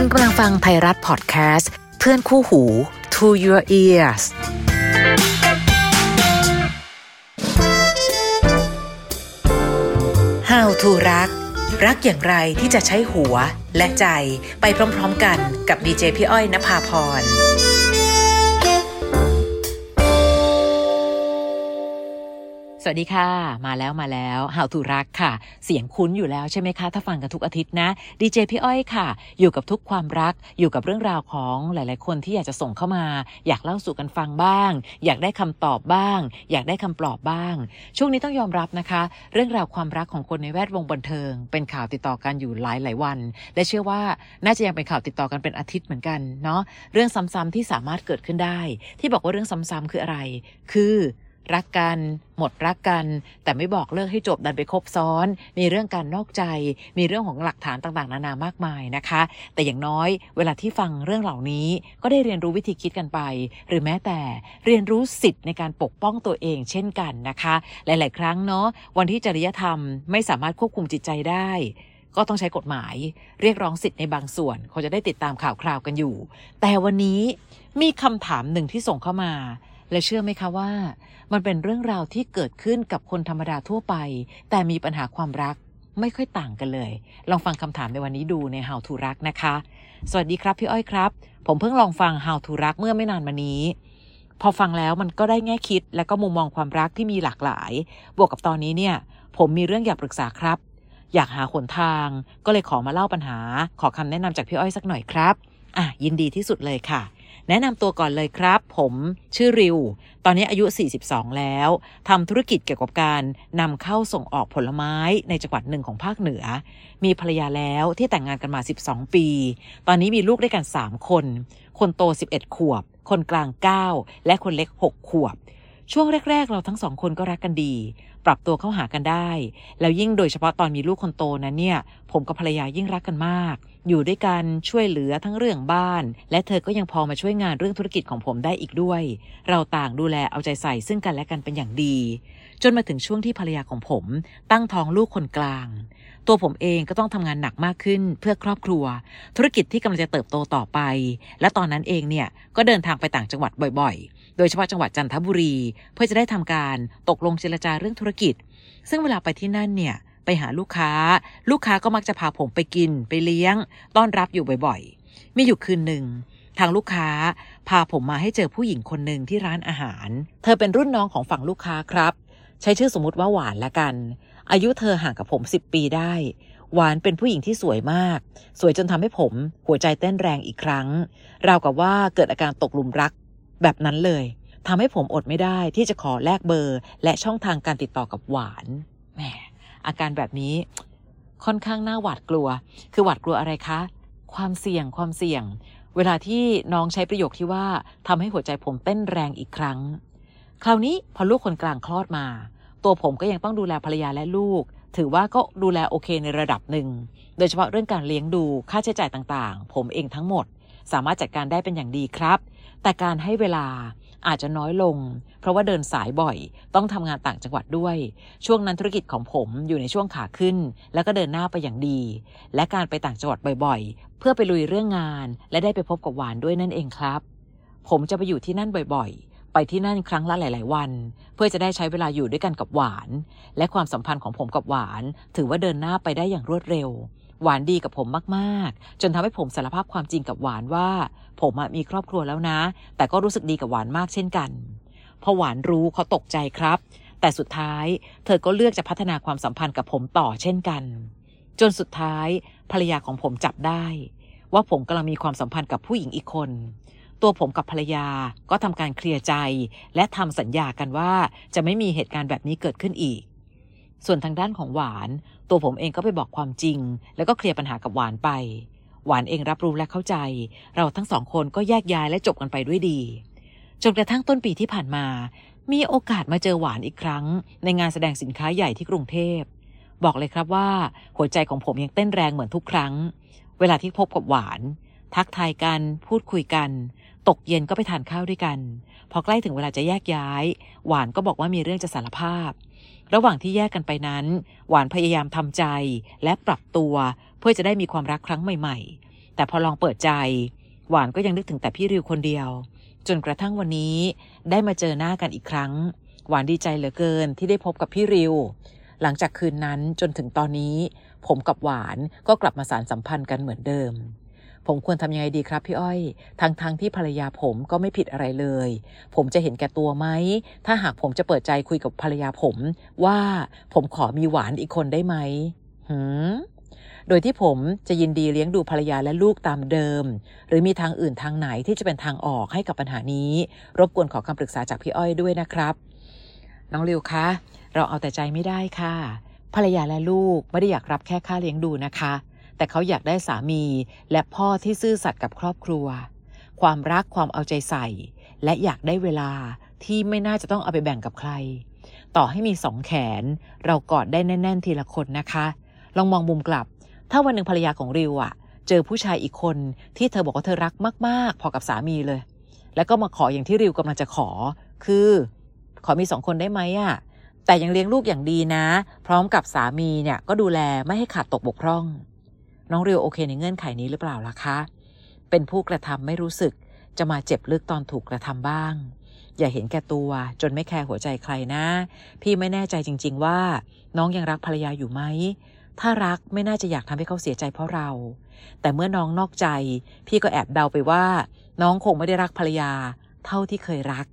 คุณกำลังฟังไทยรัฐพอดแคสต์เพื่อนคู่หู To Your Ears How to รักอย่างไรที่จะใช้หัวและใจไปพร้อมๆกันกับดีเจพี่อ้อยณภาพรสวัสดีค่ะมาแล้ว How to รักค่ะเสียงคุ้นอยู่แล้วใช่ไหมคะถ้าฟังกันทุกอาทิตย์นะดีเจพี่อ้อยค่ะอยู่กับทุกความรักอยู่กับเรื่องราวของหลายๆคนที่อยากจะส่งเข้ามาอยากเล่าสู่กันฟังบ้างอยากได้คำตอบบ้างอยากได้คำปลอบบ้างช่วงนี้ต้องยอมรับนะคะเรื่องราวความรักของคนในแวดวงบันเทิงเป็นข่าวติดต่อกันอยู่หลายวันและเชื่อว่าน่าจะยังเป็นข่าวติดต่อกันเป็นอาทิตย์เหมือนกันเนาะเรื่องซ้ำๆที่สามารถเกิดขึ้นได้ที่บอกว่าเรื่องซ้ำๆคืออะไรคือรักกันหมดรักกันแต่ไม่บอกเลิกให้จบดันไปคบซ้อนมีเรื่องการนอกใจมีเรื่องของหลักฐานต่างๆนานามากมายนะคะแต่อย่างน้อยเวลาที่ฟังเรื่องเหล่านี้ก็ได้เรียนรู้วิธีคิดกันไปหรือแม้แต่เรียนรู้สิทธิ์ในการปกป้องตัวเองเช่นกันนะคะหลายๆครั้งเนาะวันที่จริยธรรมไม่สามารถควบคุมจิตใจได้ก็ต้องใช้กฎหมายเรียกร้องสิทธิ์ในบางส่วนเขาจะได้ติดตามข่าวคราวกันอยู่แต่วันนี้มีคำถามหนึ่งที่ส่งเข้ามาและเชื่อไหมคะว่ามันเป็นเรื่องราวที่เกิดขึ้นกับคนธรรมดาทั่วไปแต่มีปัญหาความรักไม่ค่อยต่างกันเลยลองฟังคำถามในวันนี้ดูใน How to รักนะคะสวัสดีครับพี่อ้อยครับผมเพิ่งลองฟัง How to รักเมื่อไม่นานมานี้พอฟังแล้วมันก็ได้แง่คิดและก็มุมมองความรักที่มีหลากหลายบวกกับตอนนี้เนี่ยผมมีเรื่องอยากปรึกษาครับอยากหาหนทางก็เลยขอมาเล่าปัญหาขอคำแนะนำจากพี่อ้อยสักหน่อยครับยินดีที่สุดเลยค่ะแนะนำตัวก่อนเลยครับผมชื่อริวตอนนี้อายุ42แล้วทำธุรกิจเกี่ยวกับการนำเข้าส่งออกผลไม้ในจังหวัดหนึ่งของภาคเหนือมีภรรยาแล้วที่แต่งงานกันมา12ปีตอนนี้มีลูกด้วยกัน3คนคนโต11ขวบคนกลาง9และคนเล็ก6ขวบช่วงแรกๆเราทั้ง2คนก็รักกันดีปรับตัวเข้าหากันได้แล้วยิ่งโดยเฉพาะตอนมีลูกคนโตนั้นเนี่ยผมกับภรรยายิ่งรักกันมากอยู่ด้วยกันช่วยเหลือทั้งเรื่องบ้านและเธอก็ยังพอมาช่วยงานเรื่องธุรกิจของผมได้อีกด้วยเราต่างดูแลเอาใจใส่ซึ่งกันและกันเป็นอย่างดีจนมาถึงช่วงที่ภรรยาของผมตั้งท้องลูกคนกลางตัวผมเองก็ต้องทำงานหนักมากขึ้นเพื่อครอบครัวธุรกิจที่กำลังจะเติบโตต่อไปและตอนนั้นเองเนี่ยก็เดินทางไปต่างจังหวัดบ่อยๆโดยเฉพาะจังหวัดจันทบุรีเพื่อจะได้ทำการตกลงเจรจาเรื่องธุรกิจซึ่งเวลาไปที่นั่นเนี่ยไปหาลูกค้าก็มักจะพาผมไปกินไปเลี้ยงต้อนรับอยู่บ่อยๆมีอยู่คืนหนึ่งทางลูกค้าพาผมมาให้เจอผู้หญิงคนหนึ่งที่ร้านอาหารเธอเป็นรุ่นน้องของฝั่งลูกค้าครับใช้ชื่อสมมุติว่าหวานละกันอายุเธอห่างกับผม10ปีได้หวานเป็นผู้หญิงที่สวยมากสวยจนทำให้ผมหัวใจเต้นแรงอีกครั้งราวกับว่าเกิดอาการตกหลุมรักแบบนั้นเลยทำให้ผมอดไม่ได้ที่จะขอแลกเบอร์และช่องทางการติดต่อกับหวานแหมอาการแบบนี้ค่อนข้างน่าหวาดกลัวคือหวาดกลัวอะไรคะความเสี่ยงเวลาที่น้องใช้ประโยคที่ว่าทำให้หัวใจผมเต้นแรงอีกครั้งคราวนี้พอลูกคนกลางคลอดมาตัวผมก็ยังต้องดูแลภรรยาและลูกถือว่าก็ดูแลโอเคในระดับหนึ่งโดยเฉพาะเรื่องการเลี้ยงดูค่าใช้จ่ายต่างๆผมเองทั้งหมดสามารถจัดการได้เป็นอย่างดีครับแต่การให้เวลาอาจจะน้อยลงเพราะว่าเดินสายบ่อยต้องทำงานต่างจังหวัดด้วยช่วงนั้นธุรกิจของผมอยู่ในช่วงขาขึ้นแล้วก็เดินหน้าไปอย่างดีและการไปต่างจังหวัดบ่อยๆเพื่อไปลุยเรื่องงานและได้ไปพบกับหวานด้วยนั่นเองครับผมจะไปอยู่ที่นั่นบ่อยๆไปที่นั่นครั้งละหลายๆวันเพื่อจะได้ใช้เวลาอยู่ด้วยกันกับหวานและความสัมพันธ์ของผมกับหวานถือว่าเดินหน้าไปได้อย่างรวดเร็วหวานดีกับผมมากๆจนทำให้ผมสารภาพความจริงกับหวานว่าผมมีครอบครัวแล้วนะแต่ก็รู้สึกดีกับหวานมากเช่นกันพอหวานรู้เขาตกใจครับแต่สุดท้ายเธอก็เลือกจะพัฒนาความสัมพันธ์กับผมต่อเช่นกันจนสุดท้ายภรรยาของผมจับได้ว่าผมกำลังมีความสัมพันธ์กับผู้หญิงอีกคนตัวผมกับภรรยาก็ทำการเคลียร์ใจและทำสัญญากันว่าจะไม่มีเหตุการณ์แบบนี้เกิดขึ้นอีกส่วนทางด้านของหวานตัวผมเองก็ไปบอกความจริงแล้วก็เคลียร์ปัญหากับหวานไปหวานเองรับรู้และเข้าใจเราทั้งสองคนก็แยกย้ายและจบกันไปด้วยดีจนกระทั่งต้นปีที่ผ่านมามีโอกาสมาเจอหวานอีกครั้งในงานแสดงสินค้าใหญ่ที่กรุงเทพบอกเลยครับว่าหัวใจของผมยังเต้นแรงเหมือนทุกครั้งเวลาที่พบกับหวานทักทายกันพูดคุยกันตกเย็นก็ไปทานข้าวด้วยกันพอใกล้ถึงเวลาจะแยกย้ายหวานก็บอกว่ามีเรื่องจะสารภาพระหว่างที่แยกกันไปนั้นหวานพยายามทำใจและปรับตัวเพื่อจะได้มีความรักครั้งใหม่ๆ แต่พอลองเปิดใจหวานก็ยังนึกถึงแต่พี่ริวคนเดียวจนกระทั่งวันนี้ได้มาเจอหน้ากันอีกครั้งหวานดีใจเหลือเกินที่ได้พบกับพี่ริวหลังจากคืนนั้นจนถึงตอนนี้ผมกับหวานก็กลับมาสานสัมพันธ์กันเหมือนเดิมผมควรทำยังไงดีครับพี่อ้อยทั้งที่ภรรยาผมก็ไม่ผิดอะไรเลยผมจะเห็นแก่ตัวไหมถ้าหากผมจะเปิดใจคุยกับภรรยาผมว่าผมขอมีหวานอีกคนได้ไหมโดยที่ผมจะยินดีเลี้ยงดูภรรยาและลูกตามเดิมหรือมีทางอื่นทางไหนที่จะเป็นทางออกให้กับปัญหานี้รบกวนขอคำปรึกษาจากพี่อ้อยด้วยนะครับน้องริวคะเราเอาแต่ใจไม่ได้ค่ะภรรยาและลูกไม่ได้อยากรับแค่ค่าเลี้ยงดูนะคะแต่เขาอยากได้สามีและพ่อที่ซื่อสัตย์กับครอบครัวความรักความเอาใจใส่และอยากได้เวลาที่ไม่น่าจะต้องเอาไปแบ่งกับใครต่อให้มีสองแขนเรากอดได้แน่นๆทีละคนนะคะลองมองมุมกลับถ้าวันหนึ่งภรรยาของริวอ่ะเจอผู้ชายอีกคนที่เธอบอกว่าเธอรักมากๆพอกับสามีเลยแล้วก็มาขออย่างที่ริวกำลังจะขอคือขอมีสองคนได้ไหมอ่ะแต่ยังเลี้ยงลูกอย่างดีนะพร้อมกับสามีเนี่ยก็ดูแลไม่ให้ขาดตกบกพร่องน้องริวโอเคในเงื่อนไขนี้หรือเปล่าล่ะคะเป็นผู้กระทำไม่รู้สึกจะมาเจ็บลึกตอนถูกกระทำบ้างอย่าเห็นแก่ตัวจนไม่แคร์หัวใจใครนะพี่ไม่แน่ใจจริงๆว่าน้องยังรักภรรยาอยู่ไหมถ้ารักไม่น่าจะอยากทำให้เขาเสียใจเพราะเราแต่เมื่อน้องนอกใจพี่ก็แอบเดาไปว่าน้องคงไม่ได้รักภรรยาเท่าที่เคยรัก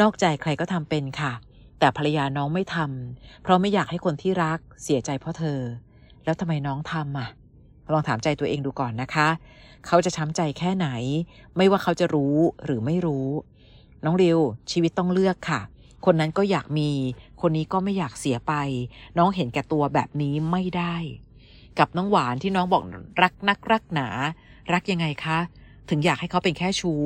นอกใจใครก็ทำเป็นค่ะแต่ภรรยาน้องไม่ทำเพราะไม่อยากให้คนที่รักเสียใจเพราะเธอแล้วทำไมน้องทำอ่ะลองถามใจตัวเองดูก่อนนะคะเขาจะช้ำใจแค่ไหนไม่ว่าเขาจะรู้หรือไม่รู้น้องริวชีวิตต้องเลือกค่ะคนนั้นก็อยากมีคนนี้ก็ไม่อยากเสียไปน้องเห็นแก่ตัวแบบนี้ไม่ได้กับน้องหวานที่น้องบอกรักนักรักหนารักยังไงคะถึงอยากให้เขาเป็นแค่ชู้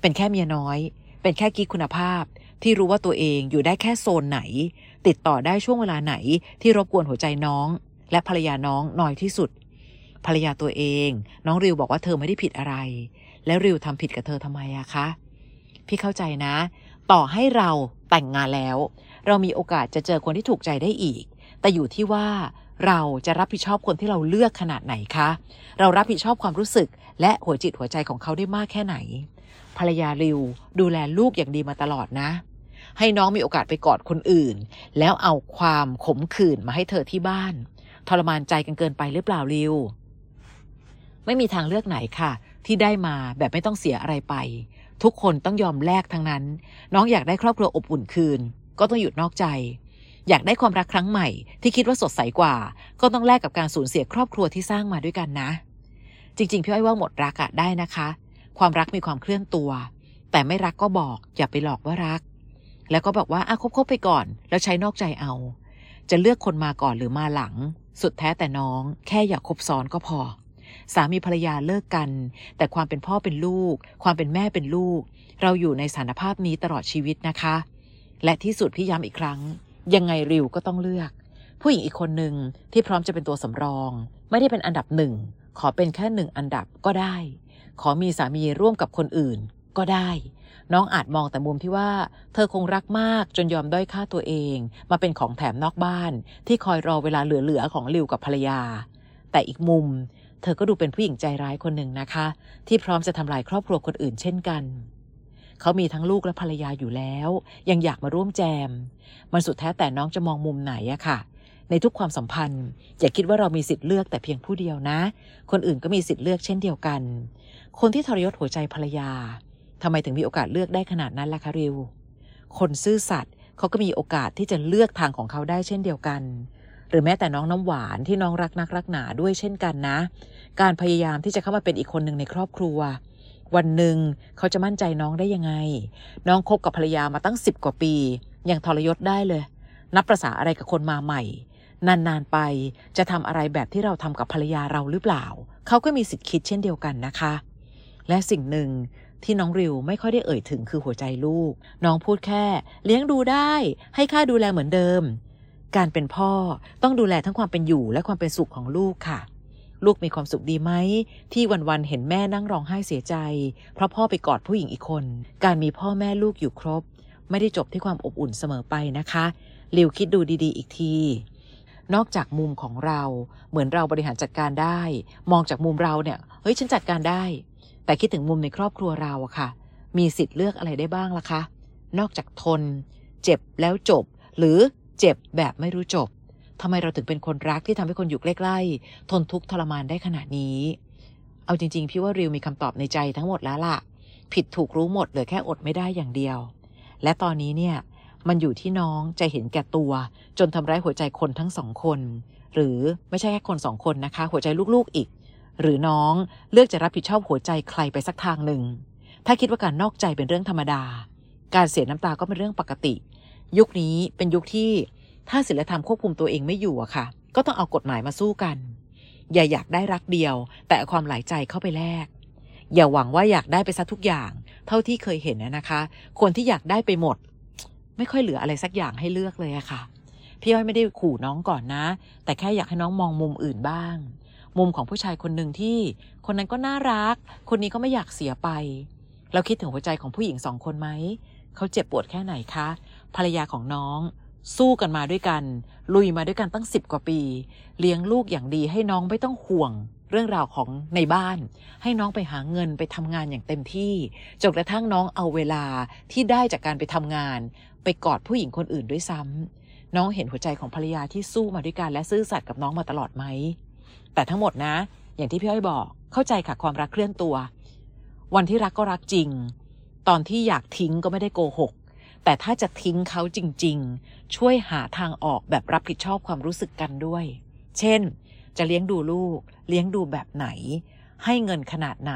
เป็นแค่เมียน้อยเป็นแค่กิ๊กคุณภาพที่รู้ว่าตัวเองอยู่ได้แค่โซนไหนติดต่อได้ช่วงเวลาไหนที่รบกวนหัวใจน้องและภรรยาน้องน้อยที่สุดภรรยาตัวเองน้องริวบอกว่าเธอไม่ได้ผิดอะไรแล้วริวทำผิดกับเธอทำไมอะคะพี่เข้าใจนะต่อให้เราแต่งงานแล้วเรามีโอกาสจะเจอคนที่ถูกใจได้อีกแต่อยู่ที่ว่าเราจะรับผิดชอบคนที่เราเลือกขนาดไหนคะเรารับผิดชอบความรู้สึกและหัวจิตหัวใจของเขาได้มากแค่ไหนภรรยาริวดูแลลูกอย่างดีมาตลอดนะให้น้องมีโอกาสไปกอดคนอื่นแล้วเอาความขมขื่นมาให้เธอที่บ้านทรมานใจกันเกินไปหรือเปล่าริวไม่มีทางเลือกไหนค่ะที่ได้มาแบบไม่ต้องเสียอะไรไปทุกคนต้องยอมแลกทั้งนั้นน้องอยากได้ครอบครัวอบอุ่นคืนก็ต้องหยุดนอกใจอยากได้ความรักครั้งใหม่ที่คิดว่าสดใสกว่าก็ต้องแลกกับการสูญเสียครอบครัวที่สร้างมาด้วยกันนะจริงๆพี่อ้อยว่าหมดรักอะได้นะคะความรักมีความเคลื่อนตัวแต่ไม่รักก็บอกอย่าไปหลอกว่ารักแล้วก็บอกว่าคบๆไปก่อนแล้วใช้นอกใจเอาจะเลือกคนมาก่อนหรือมาหลังสุดแท้แต่น้องแค่อย่าคบซ้อนก็พอสามีภรรยาเลิกกันแต่ความเป็นพ่อเป็นลูกความเป็นแม่เป็นลูกเราอยู่ในสถานภาพนี้ตลอดชีวิตนะคะและที่สุดพี่ย้ำอีกครั้งยังไงริวก็ต้องเลือกผู้หญิงอีกคนหนึ่งที่พร้อมจะเป็นตัวสำรองไม่ได้เป็นอันดับหนึ่งขอเป็นแค่หนึ่งอันดับก็ได้ขอมีสามีร่วมกับคนอื่นก็ได้น้องอาจมองแต่มุมที่ว่าเธอคงรักมากจนยอมด้อยค่าตัวเองมาเป็นของแถมนอกบ้านที่คอยรอเวลาเหลือๆของริวกับภรรยาแต่อีกมุมเธอก็ดูเป็นผู้หญิงใจร้ายคนหนึ่งนะคะที่พร้อมจะทำลายครอบครัวคนอื่นเช่นกันเขามีทั้งลูกและภรรยาอยู่แล้วยังอยากมาร่วมแจมมันสุดแท้แต่น้องจะมองมุมไหนอะค่ะในทุกความสัมพันธ์อย่าคิดว่าเรามีสิทธิ์เลือกแต่เพียงผู้เดียวนะคนอื่นก็มีสิทธิ์เลือกเช่นเดียวกันคนที่ทรยศหัวใจภรรยาทำไมถึงมีโอกาสเลือกได้ขนาดนั้นล่ะคะริวคนซื่อสัตย์เขาก็มีโอกาสที่จะเลือกทางของเขาได้เช่นเดียวกันหรือแม้แต่น้องน้ำหวานที่น้องรักนักรักหนาด้วยเช่นกันนะการพยายามที่จะเข้ามาเป็นอีกคนหนึ่งในครอบครัววันหนึ่งเขาจะมั่นใจน้องได้ยังไงน้องคบกับภรรยามาตั้ง10 กว่าปียังทรยศได้เลยนับประสาอะไรกับคนมาใหม่นานๆไปจะทำอะไรแบบที่เราทำกับภรรยาเราหรือเปล่าเขาก็มีสิทธิ์คิดเช่นเดียวกันนะคะและสิ่งหนึ่งที่น้องริวไม่ค่อยได้เอ่ยถึงคือหัวใจลูกน้องพูดแค่เลี้ยงดูได้ให้ค่าดูแลเหมือนเดิมการเป็นพ่อต้องดูแลทั้งความเป็นอยู่และความเป็นสุขของลูกค่ะลูกมีความสุขดีไหมที่วันๆเห็นแม่นั่งร้องไห้เสียใจเพราะพ่อไปกอดผู้หญิงอีกคนการมีพ่อแม่ลูกอยู่ครบไม่ได้จบที่ความอบอุ่นเสมอไปนะคะริวคิดดูดีๆอีกที นอกจากมุมของเราเหมือนเราบริหารจัดการได้มองจากมุมเราเนี่ยเฮ้ยฉันจัดการได้แต่คิดถึงมุมในครอบครัวเราอะค่ะมีสิทธิ์เลือกอะไรได้บ้างล่ะคะนอกจากทนเจ็บแล้วจบหรือเจ็บแบบไม่รู้จบทำไมเราถึงเป็นคนรักที่ทำให้คนอยู่ใกล้ๆทนทุกข์ทรมานได้ขนาดนี้เอาจริงๆพี่ว่าริวมีคำตอบในใจทั้งหมดแล้วล่ะผิดถูกรู้หมดเหลือแค่อดไม่ได้อย่างเดียวและตอนนี้เนี่ยมันอยู่ที่น้องจะเห็นแก่ตัวจนทำร้ายหัวใจคนทั้งสองคนหรือไม่ใช่แค่คนสองคนนะคะหัวใจลูกๆอีกหรือน้องเลือกจะรับผิดชอบหัวใจใครไปสักทางหนึ่งถ้าคิดว่าการนอกใจเป็นเรื่องธรรมดาการเสียน้ำตาก็เป็นเรื่องปกติยุคนี้เป็นยุคที่ถ้าศีลธรรมควบคุมตัวเองไม่อยู่อะค่ะก็ต้องเอากฎหมายมาสู้กันอย่าอยากได้รักเดียวแต่ความหลายใจเข้าไปแลกอย่าหวังว่าอยากได้ไปซะทุกอย่างเท่าที่เคยเห็นนะคะคนที่อยากได้ไปหมดไม่ค่อยเหลืออะไรสักอย่างให้เลือกเลยอะค่ะพี่อ้อยไม่ได้ขู่น้องก่อนนะแต่แค่อยากให้น้องมองมุมอื่นบ้างมุมของผู้ชายคนหนึ่งที่คนนั้นก็น่ารักคนนี้ก็ไม่อยากเสียไปเราคิดถึงหัวใจของผู้หญิงสองคนไหมเขาเจ็บปวดแค่ไหนคะภรรยาของน้องสู้กันมาด้วยกันลุยมาด้วยกันตั้ง10 กว่าปีเลี้ยงลูกอย่างดีให้น้องไม่ต้องห่วงเรื่องราวของในบ้านให้น้องไปหาเงินไปทำงานอย่างเต็มที่จนกระทั่งน้องเอาเวลาที่ได้จากการไปทำงานไปกอดผู้หญิงคนอื่นด้วยซ้ำน้องเห็นหัวใจของภรรยาที่สู้มาด้วยกันและซื่อสัตย์กับน้องมาตลอดไหมแต่ทั้งหมดนะอย่างที่พี่อ้อยบอกเข้าใจค่ะความรักเคลื่อนตัววันที่รักก็รักจริงตอนที่อยากทิ้งก็ไม่ได้โกหกแต่ถ้าจะทิ้งเขาจริงๆช่วยหาทางออกแบบรับผิดชอบความรู้สึกกันด้วยเช่นจะเลี้ยงดูลูกเลี้ยงดูแบบไหนให้เงินขนาดไหน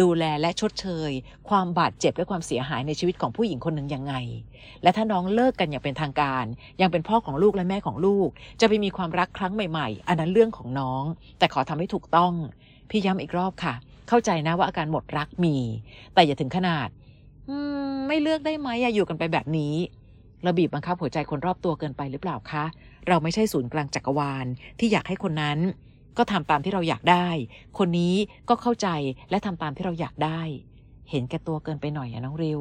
ดูแลและชดเชยความบาดเจ็บและความเสียหายในชีวิตของผู้หญิงคนหนึ่งยังไงและถ้าน้องเลิกกันอย่างเป็นทางการยังเป็นพ่อของลูกและแม่ของลูกจะไปมีความรักครั้งใหม่ๆอันนั้นเรื่องของน้องแต่ขอทำให้ถูกต้องพี่ย้ำอีกรอบค่ะเข้าใจนะว่าอาการหมดรักมีแต่อย่าถึงขนาดไม่เลือกได้ไหมอยู่กันไปแบบนี้เราบีบบังคับหัวใจคนรอบตัวเกินไปหรือเปล่าคะเราไม่ใช่ศูนย์กลางจักรวาลที่อยากให้คนนั้นก็ทำตามที่เราอยากได้คนนี้ก็เข้าใจและทำตามที่เราอยากได้เห็นแก่ตัวเกินไปหน่อยน้องริว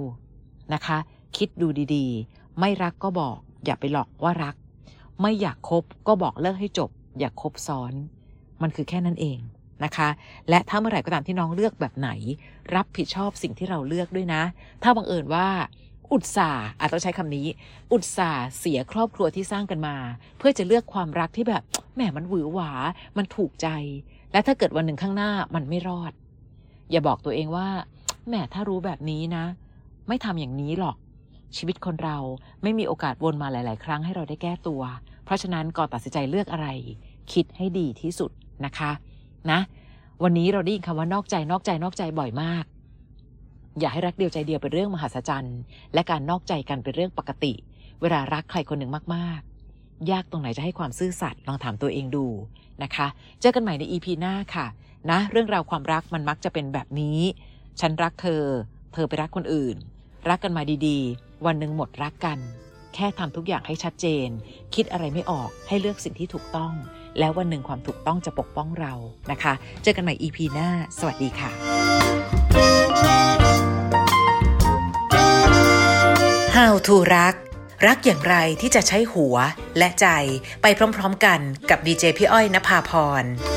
นะคะคิดดูดีๆไม่รักก็บอกอย่าไปหลอกว่ารักไม่อยากคบก็บอกเลิกให้จบอย่าคบซ้อนมันคือแค่นั้นเองนะคะและถ้าเมื่อไหร่ก็ตามที่น้องเลือกแบบไหนรับผิดชอบสิ่งที่เราเลือกด้วยนะถ้าบังเอิญว่าอุตส่าห์อาจต้องใช้คำนี้อุตส่าห์เสียครอบครัวที่สร้างกันมาเพื่อจะเลือกความรักที่แบบแหมมันหวือหวามันถูกใจและถ้าเกิดวันหนึ่งข้างหน้ามันไม่รอดอย่าบอกตัวเองว่าแหมถ้ารู้แบบนี้นะไม่ทำอย่างนี้หรอกชีวิตคนเราไม่มีโอกาสวนมาหลายๆครั้งให้เราได้แก้ตัวเพราะฉะนั้นก่อนตัดสินใจเลือกอะไรคิดให้ดีที่สุดนะคะนะวันนี้เราได้ยินคำว่านอกใจนอกใจนอกใจบ่อยมากอย่าให้รักเดียวใจเดียวเป็นเรื่องมหัศจรรย์และการนอกใจกันเป็นเรื่องปกติเวลารักใครคนหนึ่งมากๆยากตรงไหนจะให้ความซื่อสัตย์ลองถามตัวเองดูนะคะเจอกันใหม่ใน EP หน้าค่ะนะเรื่องราวความรักมันมักจะเป็นแบบนี้ฉันรักเธอเธอไปรักคนอื่นรักกันมาดีๆวันหนึ่งหมดรักกันแค่ทำทุกอย่างให้ชัดเจนคิดอะไรไม่ออกให้เลือกสิ่งที่ถูกต้องแล้ววันหนึ่งความถูกต้องจะปกป้องเรานะคะเจอกันใหม่ EP หน้าสวัสดีค่ะHow to รักรักอย่างไรที่จะใช้หัวและใจไปพร้อมๆกันกับดีเจพี่อ้อยณภาพร